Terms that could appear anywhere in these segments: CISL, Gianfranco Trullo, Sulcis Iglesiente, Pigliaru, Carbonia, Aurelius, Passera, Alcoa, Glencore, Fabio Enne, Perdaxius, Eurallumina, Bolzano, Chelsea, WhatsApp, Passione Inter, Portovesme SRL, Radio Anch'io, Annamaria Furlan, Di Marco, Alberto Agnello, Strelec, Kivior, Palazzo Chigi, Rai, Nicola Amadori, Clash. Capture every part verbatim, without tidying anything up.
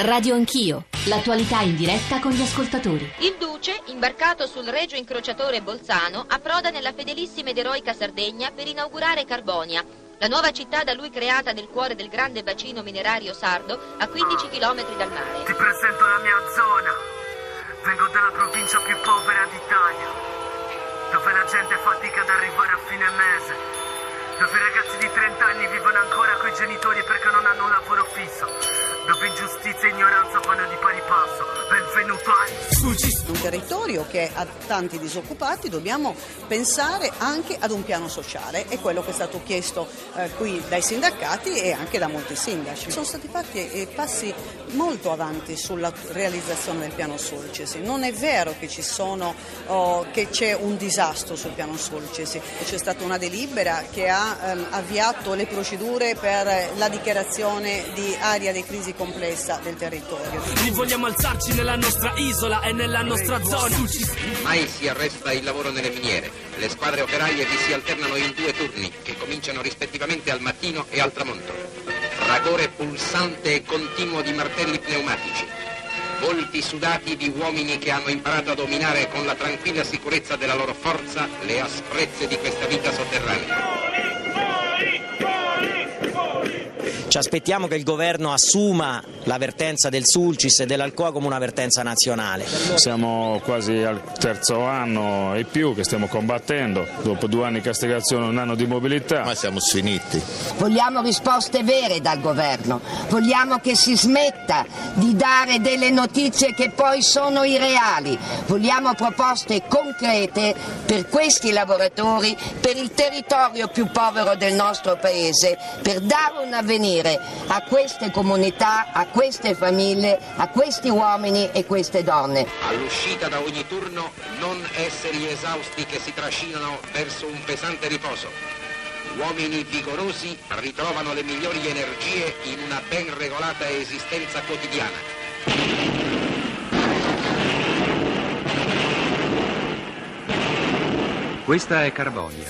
Radio Anch'io, l'attualità in diretta con gli ascoltatori. Il Duce, imbarcato sul regio incrociatore Bolzano, approda nella fedelissima ed eroica Sardegna per inaugurare Carbonia, la nuova città da lui creata nel cuore del grande bacino minerario sardo a quindici chilometri dal mare. Ti presento la mia zona. Vengo dalla provincia più povera d'Italia, dove la gente fatica ad arrivare a fine mese, dove i ragazzi di trenta anni vivono ancora coi genitori perché non hanno un lavoro fisso, dove ingiustizia e ignoranza vanno di pari passo. Benvenuto a Sulcis. Un territorio che ha tanti disoccupati, dobbiamo pensare anche ad un piano sociale, è quello che è stato chiesto eh, qui dai sindacati e anche da molti sindaci. Sono stati fatti eh, passi molto avanti sulla realizzazione del piano Sulcis. Non è vero che ci sono oh, che c'è un disastro sul piano Sulcis. C'è stata una delibera che ha ehm, avviato le procedure per la dichiarazione di area di crisi complessa del territorio. Li vogliamo alzarci nella nostra isola e nella nostra zona. Mai si arresta il lavoro nelle miniere. Le squadre operaie vi si alternano in due turni che cominciano rispettivamente al mattino e al tramonto. Fragore pulsante e continuo di martelli pneumatici. Volti sudati di uomini che hanno imparato a dominare con la tranquilla sicurezza della loro forza le asprezze di questa vita sotterranea. Ci aspettiamo che il governo assuma l'avvertenza del Sulcis e dell'Alcoa come un'avvertenza nazionale. Siamo quasi al terzo anno e più che stiamo combattendo, dopo due anni di castigazione e un anno di mobilità. Ma siamo sfiniti. Vogliamo risposte vere dal governo, vogliamo che si smetta di dare delle notizie che poi sono irreali, vogliamo proposte concrete per questi lavoratori, per il territorio più povero del nostro paese, per dare un avvenire a queste comunità, a queste famiglie, a questi uomini e queste donne. All'uscita da ogni turno non esseri esausti che si trascinano verso un pesante riposo. Uomini vigorosi ritrovano le migliori energie in una ben regolata esistenza quotidiana. Questa è Carbonia.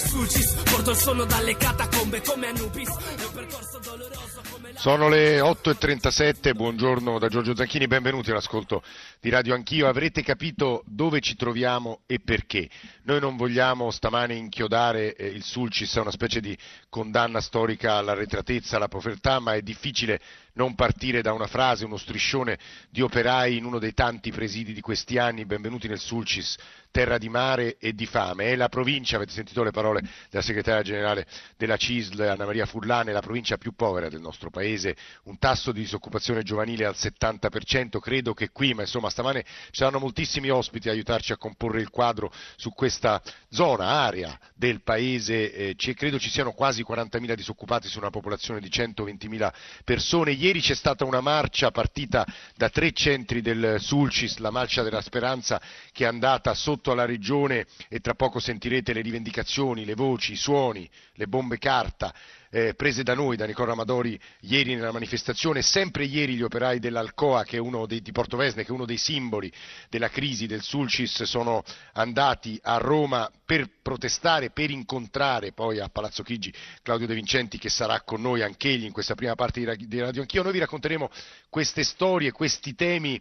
Sono le otto e trentasette, buongiorno da Giorgio Zanchini, benvenuti all'ascolto di Radio Anch'io. Avrete capito dove ci troviamo e perché. Noi non vogliamo stamane inchiodare il Sulcis a una specie di condanna storica all'arretratezza, alla povertà, ma è difficile non partire da una frase, uno striscione di operai in uno dei tanti presidi di questi anni. Benvenuti nel Sulcis, terra di mare e di fame. È la provincia, avete sentito le parole della segretaria generale della C I S L, Annamaria Furlan, è la provincia più povera del nostro paese, un tasso di disoccupazione giovanile al settanta per cento, credo che qui, ma insomma stamane ci saranno moltissimi ospiti a aiutarci a comporre il quadro su questa zona, area del paese, eh, c- credo ci siano quasi quarantamila disoccupati su una popolazione di centoventimila persone. Ieri c'è stata una marcia partita da tre centri del Sulcis, la Marcia della Speranza, che è andata sotto alla regione e tra poco sentirete le rivendicazioni, le voci, i suoni, le bombe carta eh, prese da noi, da Nicola Amadori ieri nella manifestazione. Sempre ieri gli operai dell'Alcoa, che è uno dei, di Portovesme, che è uno dei simboli della crisi del Sulcis, sono andati a Roma per protestare, per incontrare poi a Palazzo Chigi Claudio De Vincenti, che sarà con noi anch'egli in questa prima parte di Radio Anch'io. Noi vi racconteremo queste storie, questi temi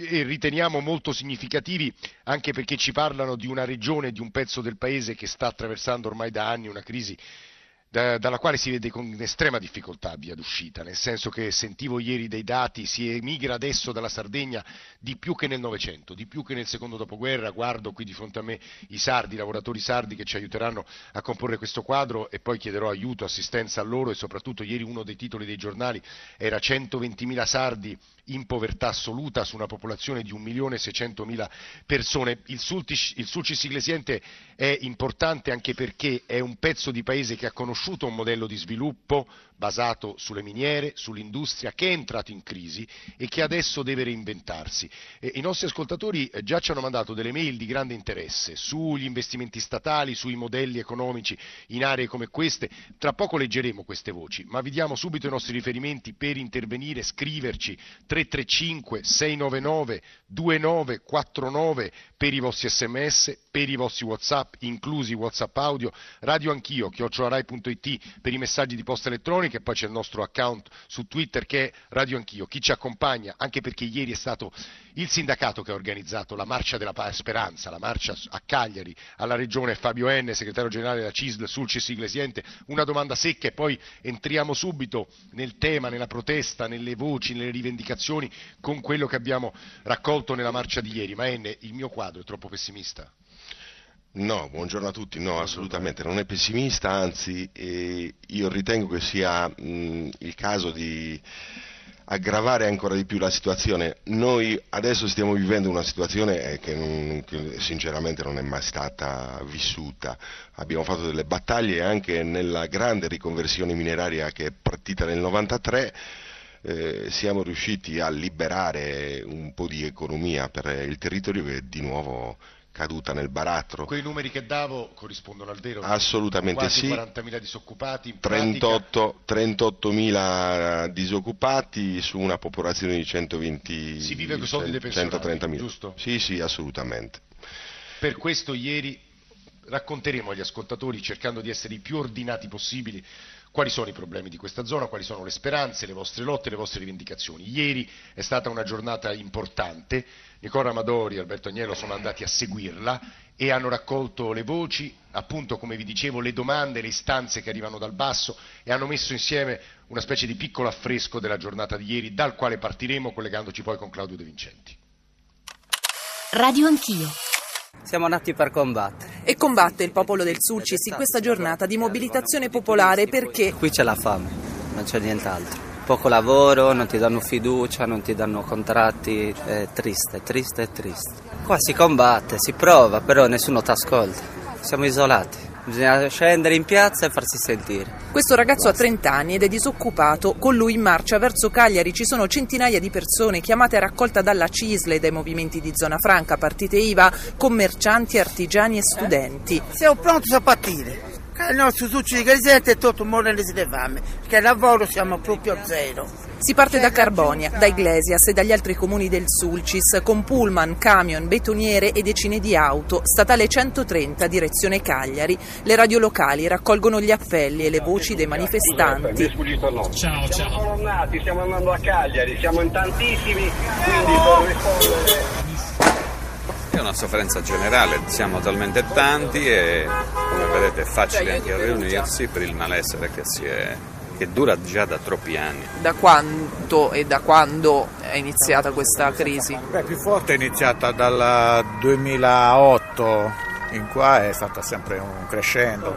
e riteniamo molto significativi, anche perché ci parlano di una regione, di un pezzo del paese che sta attraversando ormai da anni una crisi da, dalla quale si vede con estrema difficoltà via d'uscita, nel senso che sentivo ieri dei dati, si emigra adesso dalla Sardegna di più che nel Novecento, di più che nel secondo dopoguerra. Guardo qui di fronte a me i sardi, i lavoratori sardi che ci aiuteranno a comporre questo quadro e poi chiederò aiuto, assistenza a loro. E soprattutto ieri uno dei titoli dei giornali era centoventimila sardi in povertà assoluta su una popolazione di un milione seicentomila persone. Il Sulcis, il Sulcis Iglesiente è importante anche perché è un pezzo di paese che ha conosciuto un modello di sviluppo basato sulle miniere, sull'industria, che è entrato in crisi e che adesso deve reinventarsi. E i nostri ascoltatori già ci hanno mandato delle mail di grande interesse sugli investimenti statali, sui modelli economici in aree come queste. Tra poco leggeremo queste voci, ma vi diamo subito i nostri riferimenti per intervenire, scriverci tre tre cinque sei nove nove due nove quattro nove per i vostri sms, per i vostri WhatsApp, inclusi WhatsApp audio. Radio Anch'io chiocciola rai punto it per i messaggi di posta elettronica. che poi c'è il nostro account su Twitter che è Radio Anch'io, chi ci accompagna, anche perché ieri è stato il sindacato che ha organizzato la marcia della speranza, la marcia a Cagliari, alla regione. Fabio Enne, segretario generale della C I S L, Sulcis Iglesiente, una domanda secca e poi entriamo subito nel tema, nella protesta, nelle voci, nelle rivendicazioni con quello che abbiamo raccolto nella marcia di ieri. Ma Enne, il mio quadro è troppo pessimista? No, buongiorno a tutti, no assolutamente non è pessimista, anzi eh, io ritengo che sia mh, il caso di aggravare ancora di più la situazione. Noi adesso stiamo vivendo una situazione che, non, che sinceramente non è mai stata vissuta. Abbiamo fatto delle battaglie anche nella grande riconversione mineraria che è partita nel novantatré. Eh, siamo riusciti a liberare un po' di economia per il territorio che è di nuovo caduta nel baratro. Quei numeri che davo corrispondono al vero? Assolutamente quasi sì. quarantamila disoccupati, in trentottomila disoccupati su una popolazione di centoventi. Si vive con soldi dei pensionati, giusto? Sì, sì, assolutamente. Per questo ieri racconteremo agli ascoltatori, cercando di essere i più ordinati possibili, quali sono i problemi di questa zona, quali sono le speranze, le vostre lotte, le vostre rivendicazioni. Ieri è stata una giornata importante, Nicola Amadori e Alberto Agnello sono andati a seguirla e hanno raccolto le voci, appunto come vi dicevo, le domande, le istanze che arrivano dal basso, e hanno messo insieme una specie di piccolo affresco della giornata di ieri, dal quale partiremo collegandoci poi con Claudio De Vincenti. Radio Anch'io. Siamo nati per combattere. E combatte il popolo del Sulcis in questa giornata di mobilitazione popolare perché... Qui c'è la fame, non c'è nient'altro. Poco lavoro, non ti danno fiducia, non ti danno contratti, è triste, triste, triste. Qua si combatte, si prova, però nessuno ti ascolta. Siamo isolati. Bisogna scendere in piazza e farsi sentire. Questo ragazzo ha trenta anni ed è disoccupato. Con lui in marcia verso Cagliari ci sono centinaia di persone chiamate a raccolta dalla C I S L e dai movimenti di Zona Franca, partite I V A, commercianti, artigiani e studenti. Siamo pronti a partire. Il nostro Sulcis Iglesiente è tutto morto di fame, perché lavoro siamo proprio a zero. Si parte da Carbonia, da Iglesias e dagli altri comuni del Sulcis con pullman, camion, betoniere e decine di auto. Statale centotrenta, direzione Cagliari. Le radio locali raccolgono gli appelli e le voci dei manifestanti. Ciao, ciao. Siamo colonnati, stiamo andando a Cagliari, siamo in tantissimi, quindi per rispondere... È una sofferenza generale, siamo talmente tanti e come vedete è facile anche riunirsi per il malessere che si è... che dura già da troppi anni. Da quanto e da quando è iniziata questa crisi? Beh, più forte è iniziata dal duemilaotto, in qua è stata sempre un crescendo,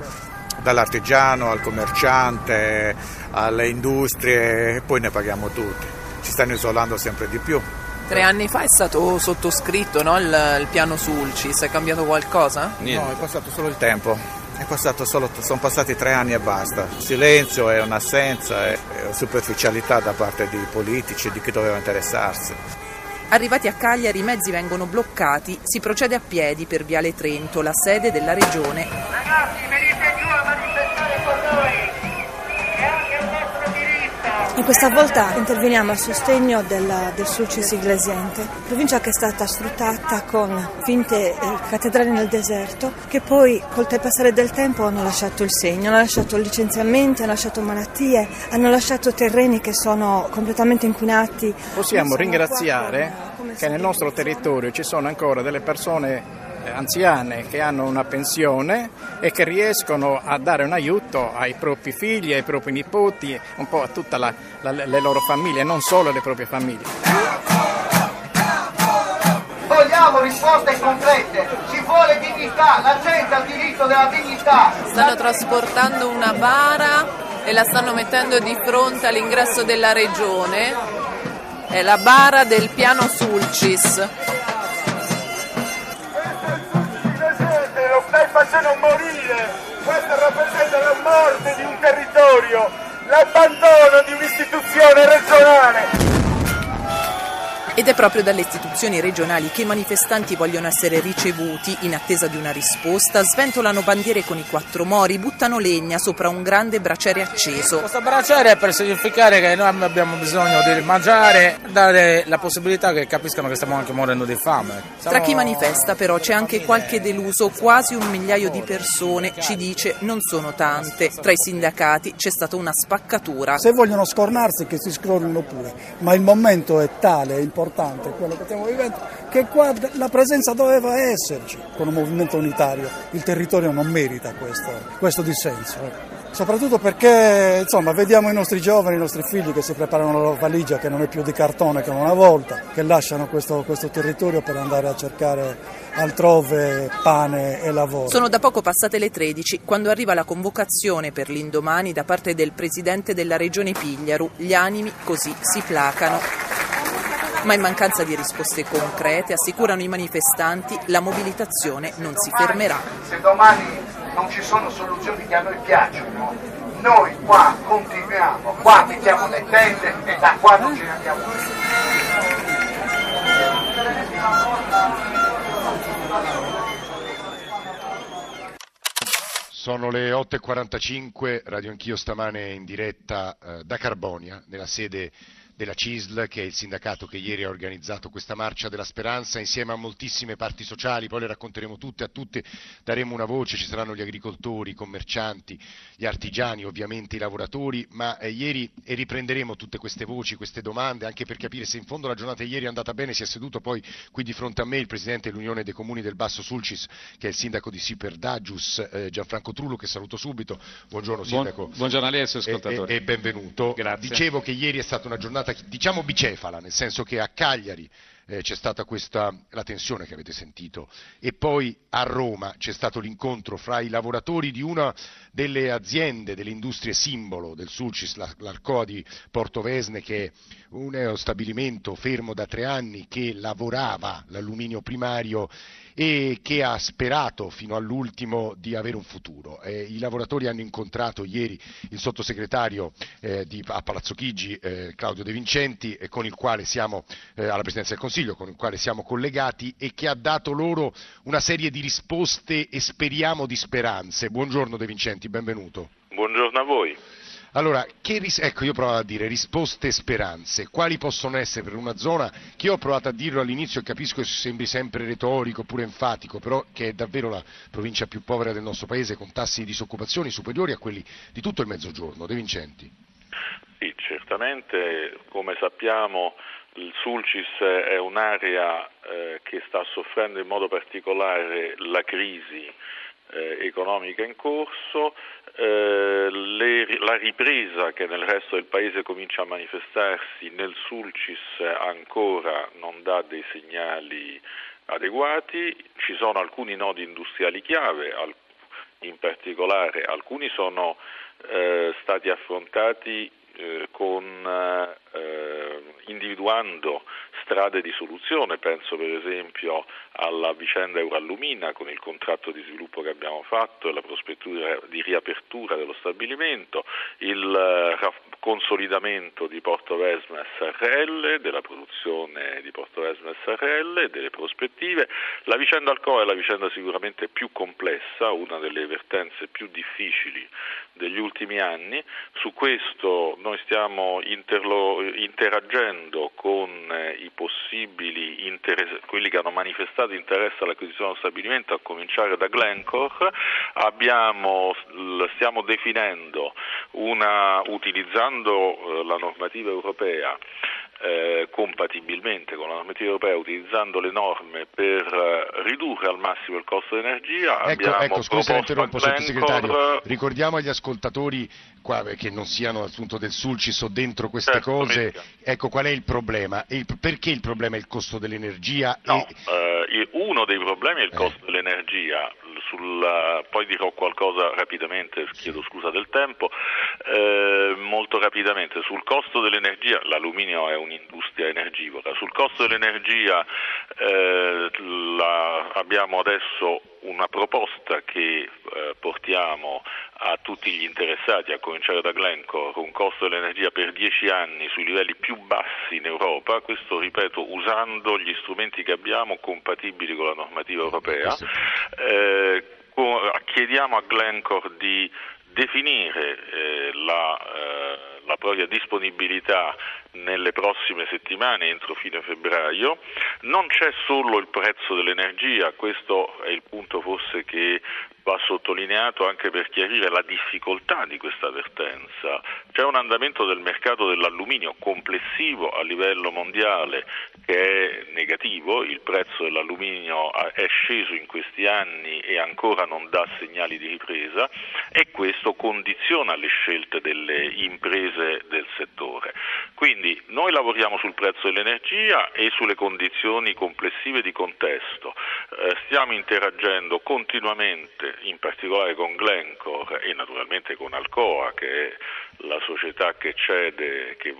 dall'artigiano al commerciante, alle industrie, e poi ne paghiamo tutti. Ci stanno isolando sempre di più. Tre anni fa è stato sottoscritto, no, il, il piano Sulcis, è cambiato qualcosa? Niente. No, è passato solo il tempo. È passato solo, sono passati tre anni e basta. Silenzio è un'assenza, è superficialità da parte dei politici, di chi doveva interessarsi. Arrivati a Cagliari i mezzi vengono bloccati, si procede a piedi per Viale Trento, la sede della regione. Ragazzi, venite giù a manifestare con noi, è anche un nostro diritto. In questa volta interveniamo a sostegno del, del Sulcis Iglesiente, provincia che è stata sfruttata con finte cattedrali nel deserto, che poi col passare del tempo hanno lasciato il segno, hanno lasciato licenziamenti, hanno lasciato malattie, hanno lasciato terreni che sono completamente inquinati. Possiamo ringraziare che nel nostro territorio ci sono ancora delle persone anziane che hanno una pensione e che riescono a dare un aiuto ai propri figli, ai propri nipoti, un po' a tutte le loro famiglie, non solo alle proprie famiglie. Vogliamo risposte concrete, ci vuole dignità, la gente ha il diritto della dignità. Stanno trasportando una bara e la stanno mettendo di fronte all'ingresso della regione, è la bara del piano Sulcis. Facendo morire, questa rappresenta la morte di un territorio, l'abbandono di un'istituzione regionale. Ed è proprio dalle istituzioni regionali che i manifestanti vogliono essere ricevuti. In attesa di una risposta, sventolano bandiere con i quattro mori, buttano legna sopra un grande braciere acceso. Questo braciere è per significare che noi abbiamo bisogno di mangiare, dare la possibilità che capiscano che stiamo anche morendo di fame. Siamo... Tra chi manifesta però c'è anche qualche deluso, quasi un migliaio di persone, ci dice, non sono tante. Tra i sindacati c'è stata una spaccatura. Se vogliono scornarsi che si scornino pure, ma il momento è tale, è importante quello che stiamo vivendo, che qua la presenza doveva esserci con un movimento unitario. Il territorio non merita questo, questo dissenso. Soprattutto perché insomma vediamo i nostri giovani, i nostri figli che si preparano la loro valigia, che non è più di cartone come una volta, che lasciano questo, questo territorio per andare a cercare altrove pane e lavoro. Sono da poco passate le tredici quando arriva la convocazione per l'indomani da parte del presidente della regione Pigliaru. Gli animi così si placano. Ma in mancanza di risposte concrete, assicurano i manifestanti, la mobilitazione non si fermerà. Se domani non ci sono soluzioni che a noi piacciono, noi qua continuiamo, qua mettiamo le tende e da qua non ce ne andiamo più. Sono le otto e quarantacinque, Radio Anch'io stamane in diretta da Carbonia, nella sede della C I S L, che è il sindacato che ieri ha organizzato questa marcia della speranza insieme a moltissime parti sociali. Poi le racconteremo tutte, a tutte daremo una voce, ci saranno gli agricoltori, i commercianti, gli artigiani, ovviamente i lavoratori, ma eh, ieri e riprenderemo tutte queste voci, queste domande, anche per capire se in fondo la giornata ieri è andata bene. Si è seduto poi qui di fronte a me il presidente dell'Unione dei Comuni del Basso Sulcis, che è il sindaco di Perdaxius, eh, Gianfranco Trullo, che saluto subito. Buongiorno sindaco. Buon, buongiorno a lei e ai suoi ascoltatori. E, e benvenuto. Grazie. Dicevo che ieri è stata una giornata diciamo bicefala, nel senso che a Cagliari eh, c'è stata questa, la tensione che avete sentito, e poi a Roma c'è stato l'incontro fra i lavoratori di una delle aziende, delle industrie simbolo del Sulcis, l'Alcoa di Porto Vesme, che è uno stabilimento fermo da tre anni che lavorava l'alluminio primario e che ha sperato fino all'ultimo di avere un futuro. Eh, i lavoratori hanno incontrato ieri il sottosegretario eh, di, a Palazzo Chigi, eh, Claudio De Vincenti, eh, con il quale siamo eh, alla Presidenza del Consiglio, con il quale siamo collegati, e che ha dato loro una serie di risposte e speriamo di speranze. Buongiorno De Vincenti, benvenuto. Buongiorno a voi. Allora, che ris- ecco io provo a dire risposte e speranze, quali possono essere per una zona che io ho provato a dirlo all'inizio, e capisco che sembri sempre retorico oppure enfatico, però che è davvero la provincia più povera del nostro paese, con tassi di disoccupazione superiori a quelli di tutto il mezzogiorno. De Vincenti. Sì, certamente, come sappiamo il Sulcis è un'area eh, che sta soffrendo in modo particolare la crisi eh, economica in corso. Eh, le, la ripresa che nel resto del paese comincia a manifestarsi nel Sulcis ancora non dà dei segnali adeguati. Ci sono alcuni nodi industriali chiave, al, in particolare alcuni sono eh, stati affrontati eh, con eh, individuando strade di soluzione, penso per esempio alla vicenda Eurallumina con il contratto di sviluppo che abbiamo fatto e la prospettiva di riapertura dello stabilimento, il consolidamento di Portovesme S R L, della produzione di Portovesme S R L, delle prospettive. La vicenda Alcoa è la vicenda sicuramente più complessa, una delle vertenze più difficili degli ultimi anni. Su questo noi stiamo interlo- interagendo con i possibili interesse, quelli che hanno manifestato interesse all'acquisizione dello stabilimento, a cominciare da Glencore. Abbiamo, stiamo definendo una, utilizzando la normativa europea, Eh, compatibilmente con la normativa europea, utilizzando le norme per eh, ridurre al massimo il costo dell'energia. Ecco, ecco scusa, interrompo sottosegretario, ricordiamo agli ascoltatori qua, che non siano appunto del Sulcis o dentro queste certo, cose, mica. Ecco qual è il problema, il, perché il problema è il costo dell'energia? No, e... eh, uno dei problemi è il costo eh. dell'energia. Sulla, poi dirò qualcosa rapidamente, chiedo scusa del tempo, eh, molto rapidamente sul costo dell'energia. L'alluminio è un'industria energivora. Sul costo dell'energia eh, la, abbiamo adesso una proposta che eh, portiamo a tutti gli interessati, a cominciare da Glencore, un costo dell'energia per dieci anni sui livelli più bassi in Europa, questo ripeto usando gli strumenti che abbiamo compatibili con la normativa europea. Eh, chiediamo a Glencore di definire eh, la, eh, la propria disponibilità nelle prossime settimane, entro fine febbraio. Non c'è solo il prezzo dell'energia, questo è il punto forse che va sottolineato anche per chiarire la difficoltà di questa vertenza. C'è un andamento del mercato dell'alluminio complessivo a livello mondiale che è negativo, il prezzo dell'alluminio è sceso in questi anni e ancora non dà segnali di ripresa, e questo condiziona le scelte delle imprese del settore. Quindi noi lavoriamo sul prezzo dell'energia e sulle condizioni complessive di contesto, stiamo interagendo continuamente in particolare con Glencore e naturalmente con Alcoa, che è la società che cede, che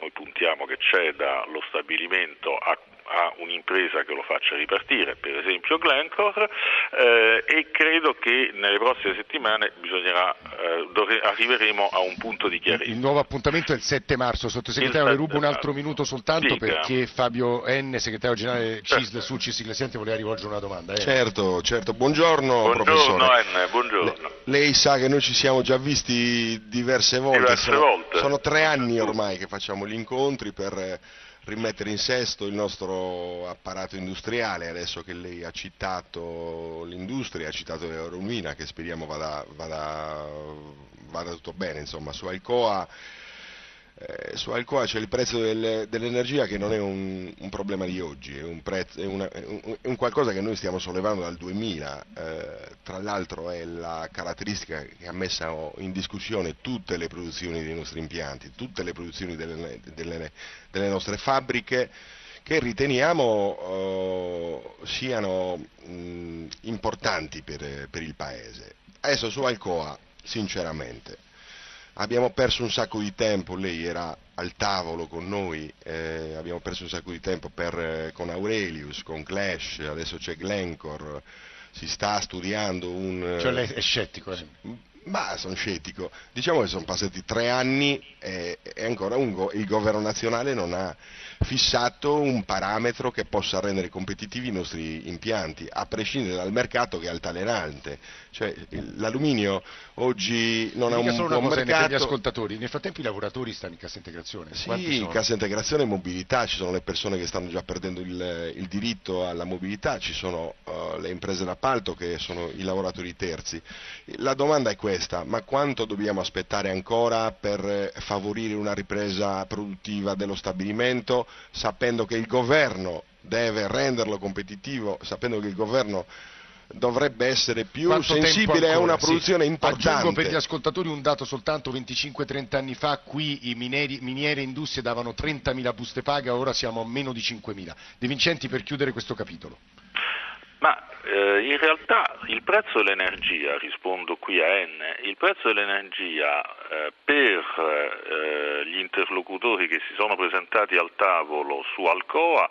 noi puntiamo che ceda lo stabilimento a, a un'impresa che lo faccia ripartire, per esempio Glencore, eh, e credo che nelle prossime settimane bisognerà eh, dove arriveremo a un punto di chiarezza. Il nuovo appuntamento è il sette marzo, sottosegretario, le rubo un altro minuto soltanto. Dica. Perché Fabio Enne, segretario generale C I S L, Sulcis Iglesiente, voleva rivolgere una domanda. Eh. Certo, certo, buongiorno, buongiorno professore. Enne, buongiorno. Le, lei sa che noi ci siamo già visti diverse volte, diverse sono, volte. sono tre anni ormai che facciamo gli incontri per rimettere in sesto il nostro apparato industriale, adesso che lei ha citato l'industria, ha citato l'Eurallumina, che speriamo vada, vada, vada tutto bene, insomma. Su Alcoa, eh, su Alcoa c'è il prezzo del, dell'energia che non è un, un problema di oggi, è un, prezzo, è, una, è, un, è un qualcosa che noi stiamo sollevando dal duemila, eh, tra l'altro è la caratteristica che ha messo in discussione tutte le produzioni dei nostri impianti, tutte le produzioni delle, delle, delle nostre fabbriche, che riteniamo eh, siano mh, importanti per, per il Paese. Adesso su Alcoa, sinceramente, abbiamo perso un sacco di tempo, lei era al tavolo con noi, eh, abbiamo perso un sacco di tempo per, eh, con Aurelius, con Clash, adesso c'è Glencore, si sta studiando un... Cioè lei è scettico? Eh. Ma sono scettico, diciamo che sono passati tre anni e, e ancora un go- il governo nazionale non ha fissato un parametro che possa rendere competitivi i nostri impianti, a prescindere dal mercato che è altalenante. Cioè, l'alluminio oggi non ha un buon mercato. Cosa per gli ascoltatori, nel frattempo i lavoratori stanno in cassa integrazione. Sì, in cassa integrazione e mobilità, ci sono le persone che stanno già perdendo il, il diritto alla mobilità, ci sono uh, le imprese d'appalto che sono i lavoratori terzi. La domanda è questa: ma quanto dobbiamo aspettare ancora per favorire una ripresa produttiva dello stabilimento, sapendo che il governo deve renderlo competitivo, sapendo che il governo dovrebbe essere più Quanto sensibile a una produzione sì. importante. Aggiungo per gli ascoltatori un dato soltanto: venticinque trenta anni fa qui i minieri, miniere e industrie davano trentamila buste paga, ora siamo a meno di cinquemila. De Vincenti, per chiudere questo capitolo. Ma eh, in realtà il prezzo dell'energia, rispondo qui a N, il prezzo dell'energia eh, per eh, gli interlocutori che si sono presentati al tavolo su Alcoa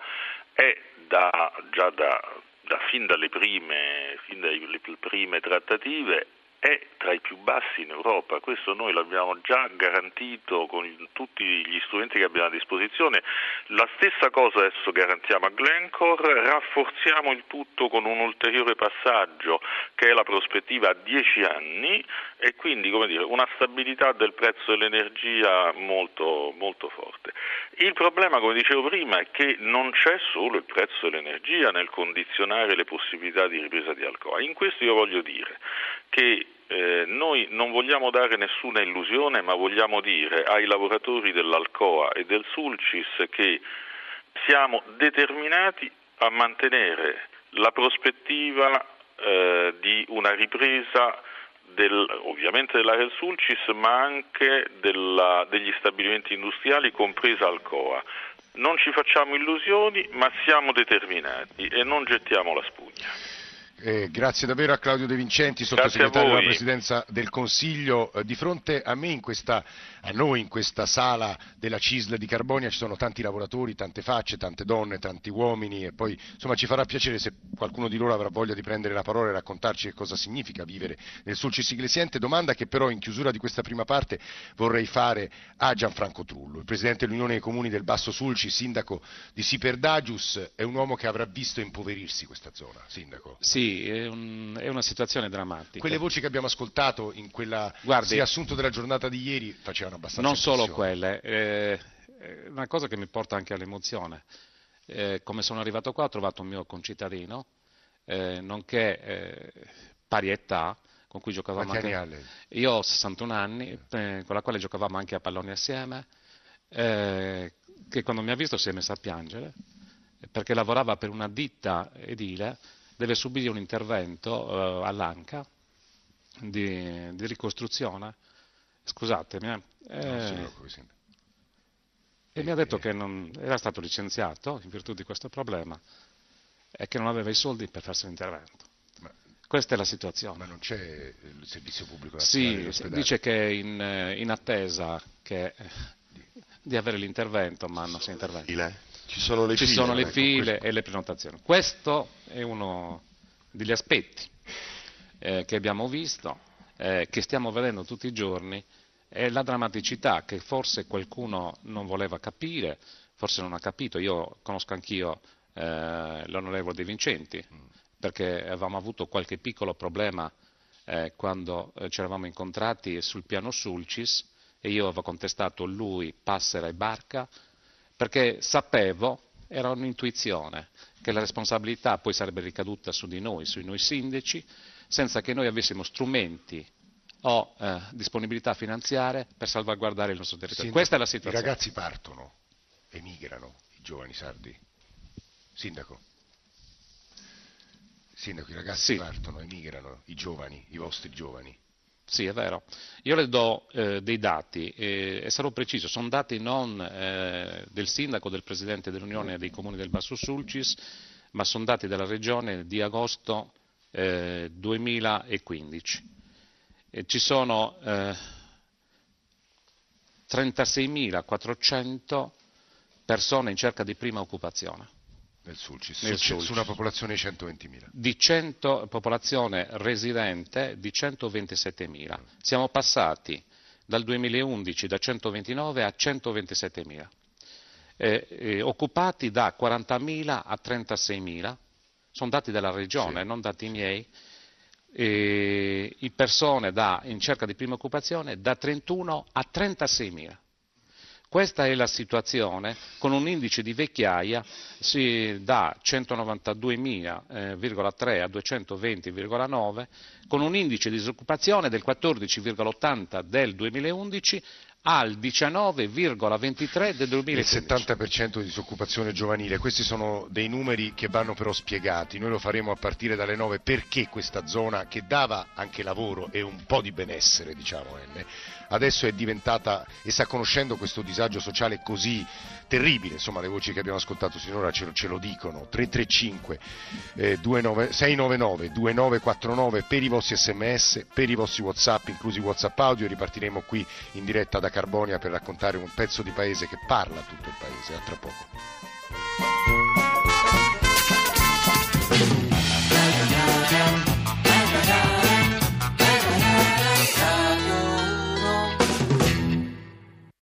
è da, già da, da fin dalle prime, fin dalle prime trattative è tra i più bassi in Europa. Questo noi l'abbiamo già garantito con tutti gli strumenti che abbiamo a disposizione. La stessa cosa adesso garantiamo a Glencore, rafforziamo il tutto con un ulteriore passaggio che è la prospettiva a dieci anni, e quindi, come dire, una stabilità del prezzo dell'energia molto, molto forte. Il problema, come dicevo prima, è che non c'è solo il prezzo dell'energia nel condizionare le possibilità di ripresa di Alcoa. In questo io voglio dire che Eh, noi non vogliamo dare nessuna illusione, ma vogliamo dire ai lavoratori dell'Alcoa e del Sulcis che siamo determinati a mantenere la prospettiva eh, di una ripresa del, ovviamente dell'area del Sulcis, ma anche della, degli stabilimenti industriali, compresa Alcoa. Non ci facciamo illusioni, ma siamo determinati e non gettiamo la spugna. Eh, grazie davvero a Claudio De Vincenti, sottosegretario della Presidenza del Consiglio. Eh, di fronte a me in questa, a noi in questa sala della C I S L di Carbonia ci sono tanti lavoratori, tante facce, tante donne, tanti uomini, e poi insomma ci farà piacere se qualcuno di loro avrà voglia di prendere la parola e raccontarci che cosa significa vivere nel Sulcis Iglesiente. Domanda che però in chiusura di questa prima parte vorrei fare a Gianfranco Trullo, il Presidente dell'Unione dei Comuni del Basso Sulcis, sindaco di Perdaxius. È un uomo che avrà visto impoverirsi questa zona, sindaco? Sì. Sì, è, un, è una situazione drammatica. Quelle voci che abbiamo ascoltato in quella riassunto della giornata di ieri facevano abbastanza impressione. Non solo quelle, eh, è una cosa che mi porta anche all'emozione. Eh, come sono arrivato qua ho trovato un mio concittadino, eh, nonché eh, pari età, con cui giocavamo anche... Io ho sessantuno anni, eh, con la quale giocavamo anche a palloni assieme, eh, che quando mi ha visto si è messa a piangere, perché lavorava per una ditta edile. Deve subire un intervento eh, all'Anca di, di ricostruzione, scusatemi, eh, eh, e mi ha detto che non, era stato licenziato in virtù di questo problema e che non aveva i soldi per farsi l'intervento. Questa è la situazione. Ma non c'è il servizio pubblico nazionale? Sì, dice che è in, in attesa che, di avere l'intervento, ma non si intervento. Ci sono le Ci file, sono le ecco, file e le prenotazioni. Questo è uno degli aspetti eh, che abbiamo visto, eh, che stiamo vedendo tutti i giorni, è la drammaticità che forse qualcuno non voleva capire, forse non ha capito. Io conosco anch'io eh, l'onorevole De Vincenti, perché avevamo avuto qualche piccolo problema eh, quando eh, ci eravamo incontrati sul piano Sulcis e io avevo contestato lui, Passera e Barca, perché sapevo, era un'intuizione, che la responsabilità poi sarebbe ricaduta su di noi, sui noi sindaci, senza che noi avessimo strumenti o eh, disponibilità finanziarie per salvaguardare il nostro territorio. Sindaco, questa è la situazione. I ragazzi partono, emigrano, i giovani sardi. Sindaco, Sindaco, i ragazzi sì. partono, emigrano, i giovani, i vostri giovani. Sì, è vero. Io le do eh, dei dati eh, e sarò preciso, sono dati non eh, del sindaco, del presidente dell'Unione dei Comuni del Basso Sulcis, ma sono dati della regione di agosto eh, duemilaquindici. E ci sono eh, trentaseimilaquattrocento persone in cerca di prima occupazione. Nel Sulcis, nel Sulcis, su una popolazione di centoventimila. Di cento, popolazione residente di centoventisettemila. Siamo passati dal duemilaundici da centoventinove a centoventisettemila. Eh, eh, occupati da quarantamila a trentaseimila, sono dati della regione, sì. non dati miei. Eh, I persone da, in cerca di prima occupazione da trentuno a trentaseimila. Questa è la situazione, con un indice di vecchiaia si da centonovantaduemilavirgola tre a duecentoventi virgola nove, con un indice di disoccupazione del quattordici virgola ottanta del duemilaundici al diciannove virgola ventitré del duemilaquindici. Il settanta per cento di disoccupazione giovanile, questi sono dei numeri che vanno però spiegati, noi lo faremo a partire dalle nove, perché questa zona che dava anche lavoro e un po' di benessere, diciamo, Enne, adesso è diventata, e sta conoscendo questo disagio sociale così terribile, insomma le voci che abbiamo ascoltato sinora ce lo, ce lo dicono. Trecentotrentacinque eh, sei nove nove, due nove quattro nove per i vostri sms, per i vostri whatsapp, inclusi whatsapp audio. Ripartiremo qui in diretta da Carbonia per raccontare un pezzo di paese che parla tutto il paese. A tra poco.